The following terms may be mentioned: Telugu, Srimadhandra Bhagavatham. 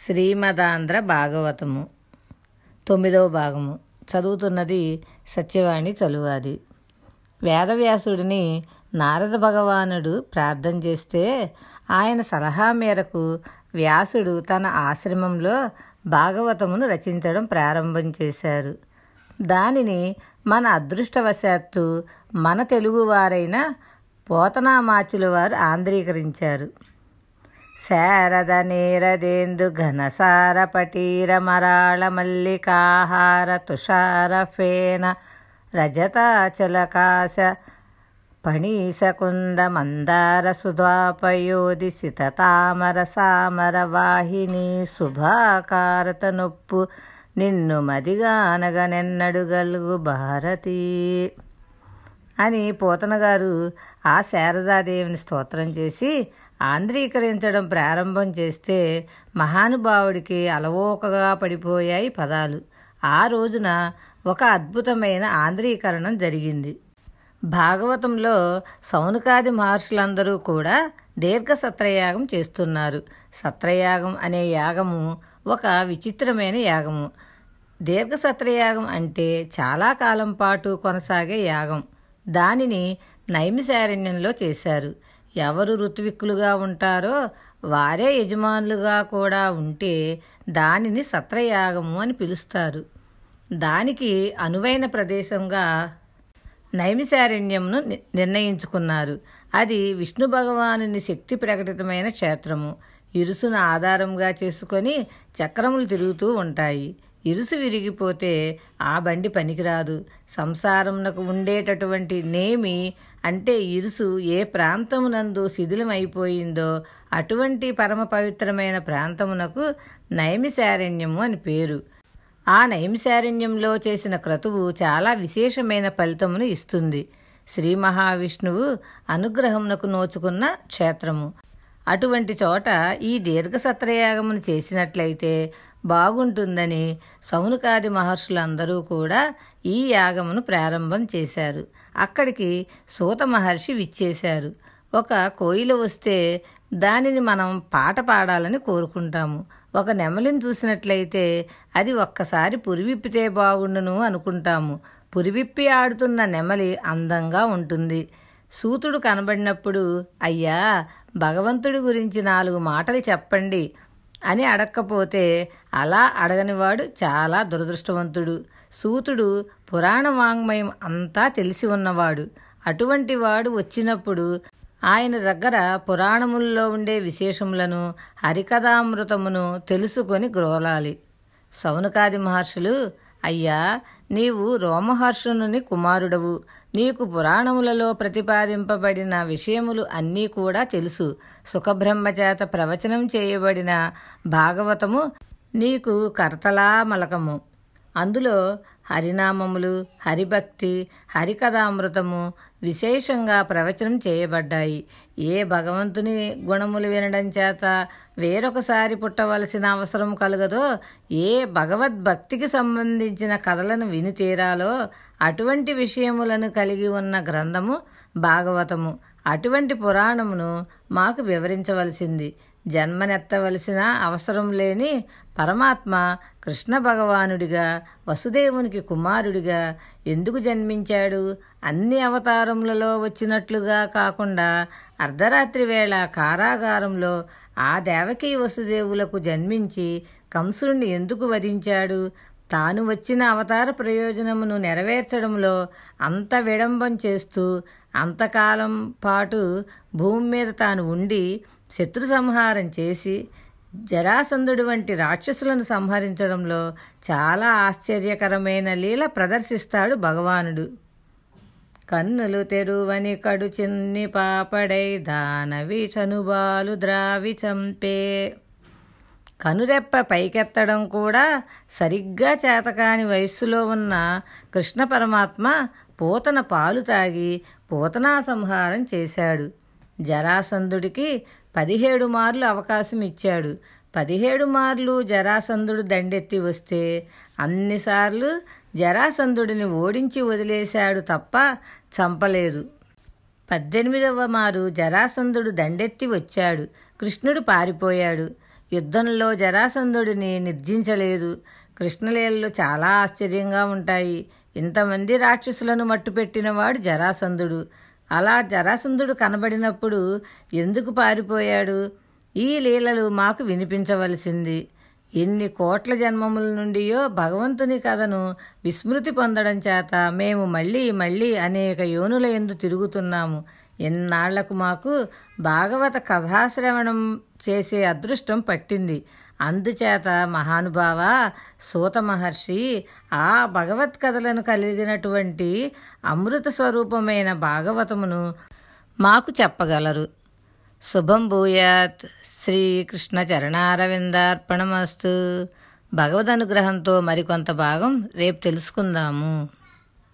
శ్రీమదాంధ్ర భాగవతము 9వ భాగము. చదువుతున్నది సత్యవాణి చలువాది. వేదవ్యాసుడిని నారద భగవానుడు ప్రార్థన చేస్తే ఆయన సలహా మేరకు వ్యాసుడు తన ఆశ్రమంలో భాగవతమును రచించడం ప్రారంభం చేశారు. దానిని మన అదృష్టవశాత్తు మన తెలుగువారైన పోతనామాచుల వారు ఆంధ్రీకరించారు. శారద నీరదేందు ఘనసార పటీర మరాళ మల్లికాహార తుషార ఫేన రజతాచలకాశ పణీశకుంద మందార సుధాపయోధి సిత తామర సామర వాహిని శుభాకారత నొప్పు నిన్ను మదిగానగనెన్నడుగలుగు భారతీ అని పోతనగారు ఆ శారదాదేవిని స్తోత్రం చేసి ఆంధ్రీకరించడం ప్రారంభం చేస్తే మహానుభావుడికి అలవోకగా పడిపోయాయి పదాలు. ఆ రోజున ఒక అద్భుతమైన ఆంధ్రీకరణం జరిగింది. భాగవతంలో సౌనకాది మహర్షులందరూ కూడా దీర్ఘ సత్రయాగం చేస్తున్నారు. సత్రయాగం అనే యాగము ఒక విచిత్రమైన యాగము. దీర్ఘ సత్రయాగం అంటే చాలా కాలం పాటు కొనసాగే యాగం. దానిని నైమిశారణ్యంలో చేశారు. ఎవరు ఋత్విక్కులుగా ఉంటారో వారే యజమానులుగా కూడా ఉంటే దానిని సత్రయాగము అని పిలుస్తారు. దానికి అనువైన ప్రదేశంగా నైమిశారణ్యంను నిర్ణయించుకున్నారు. అది విష్ణు భగవానుని శక్తి ప్రకటితమైన క్షేత్రము. ఇరుసును ఆధారంగా చేసుకొని చక్రములు తిరుగుతూ ఉంటాయి. ఇరుసు విరిగిపోతే ఆ బండి పనికిరాదు. సంసారమునకు ఉండేటటువంటి నేమి అంటే ఇరుసు ఏ ప్రాంతమునందు శిథిలమైపోయిందో అటువంటి పరమ పవిత్రమైన ప్రాంతమునకు నైమిశారణ్యము అని పేరు. ఆ నైమిశారణ్యంలో చేసిన క్రతువు చాలా విశేషమైన ఫలితమును ఇస్తుంది. శ్రీ మహావిష్ణువు అనుగ్రహమునకు నోచుకున్న క్షేత్రము. అటువంటి చోట ఈ దీర్ఘ సత్రయాగమును చేసినట్లయితే బాగుంటుందని సౌనకాది మహర్షులందరూ కూడా ఈ యాగమును ప్రారంభం చేశారు. అక్కడికి సూత మహర్షి విచ్చేశారు. ఒక కోయిల వస్తే దానిని మనం పాట పాడాలని కోరుకుంటాము. ఒక నెమలిని చూసినట్లయితే అది ఒక్కసారి పురివిప్పితే బాగుండును అనుకుంటాము. పురివిప్పి ఆడుతున్న నెమలి అందంగా ఉంటుంది. సూతుడు కనబడినప్పుడు అయ్యా భగవంతుడి గురించి 4 మాటలు చెప్పండి అని అడక్కపోతే అలా అడగనివాడు చాలా దురదృష్టవంతుడు. సూతుడు పురాణ వాంగ్మయం అంతా తెలిసి ఉన్నవాడు. అటువంటి వాడు వచ్చినప్పుడు ఆయన దగ్గర పురాణముల్లో ఉండే విశేషములను హరికథామృతమును తెలుసుకొని గ్రోలాలి. సౌనకాది మహర్షులు అయ్యా నీవు రోమహర్షుని కుమారుడవు. నీకు పురాణములలో ప్రతిపాదింపబడిన విషయములు అన్నీ కూడా తెలుసు. సుఖబ్రహ్మచేత ప్రవచనం చేయబడిన భాగవతము నీకు కర్తలా మలకము. అందులో హరినామములు, హరిభక్తి, హరికథామృతము విశేషంగా ప్రవచనం చేయబడ్డాయి. ఏ భగవంతుని గుణములు వినడం చేత వేరొకసారి పుట్టవలసిన అవసరం కలుగదో, ఏ భగవద్భక్తికి సంబంధించిన కథలను విని తీరాలో అటువంటి విషయములను కలిగి ఉన్న గ్రంథము భాగవతము. అటువంటి పురాణమును మాకు వివరించవలసింది. జన్మనెత్తవలసిన అవసరం లేని పరమాత్మ కృష్ణ భగవానుడిగా, వసుదేవునికి కుమారుడిగా ఎందుకు జన్మించాడు? అన్ని అవతారములలో వచ్చినట్లుగా కాకుండా అర్ధరాత్రి వేళ కారాగారంలో ఆ దేవకీ వసుదేవులకు జన్మించి కంసుడిని ఎందుకు వధించాడు? తాను వచ్చిన అవతార ప్రయోజనమును నెరవేర్చడంలో అంత విడంబం చేస్తూ అంతకాలం పాటు భూమి మీద తాను ఉండి శత్రు సంహారం చేసి జరాసంధుడు వంటి రాక్షసులను సంహరించడంలో చాలా ఆశ్చర్యకరమైన లీల ప్రదర్శిస్తాడు భగవానుడు. కన్నులు తెరువని కడు చిన్ని పాపడై దానవి చనుబాలు ద్రావి చంపే. కనురెప్ప పైకెత్తడం కూడా సరిగ్గా చేతకాని వయస్సులో ఉన్న కృష్ణ పరమాత్మ పోతన పాలు తాగి పోతనా సంహారం చేశాడు. జరాసంధుడికి 17 మార్లు అవకాశం ఇచ్చాడు. 17 మార్లు జరాసంధుడు దండెత్తి వస్తే అన్నిసార్లు జరాసంధుడిని ఓడించి వదిలేశాడు తప్ప చంపలేదు. 18వ మారు జరాసంధుడు దండెత్తి వచ్చాడు. కృష్ణుడు పారిపోయాడు. యుద్ధంలో జరాసంధుడిని నిర్జించలేదు. కృష్ణలీలలు చాలా ఆశ్చర్యంగా ఉంటాయి. ఇంతమంది రాక్షసులను మట్టుపెట్టినవాడు జరాసంధుడు. అలా జరాసంధుడు కనబడినప్పుడు ఎందుకు పారిపోయాడు? ఈ లీలలు మాకు వినిపించవలసింది. ఎన్ని కోట్ల జన్మముల నుండియో భగవంతుని కథను విస్మృతి పొందడం చేత మేము మళ్ళీ మళ్ళీ అనేక యోనుల యందు తిరుగుతున్నాము. ఎన్నాళ్లకు మాకు భాగవత కథాశ్రవణం చేసే అదృష్టం పట్టింది. అందుచేత మహానుభావ, సూత మహర్షి ఆ భగవత్ కథలను కలిగినటువంటి అమృత స్వరూపమైన భాగవతమును మాకు చెప్పగలరు. శుభం భూయాత్. శ్రీకృష్ణ చరణారవిందార్పణమస్తు. భగవద్ అనుగ్రహంతో మరికొంత భాగం రేపు తెలుసుకుందాము.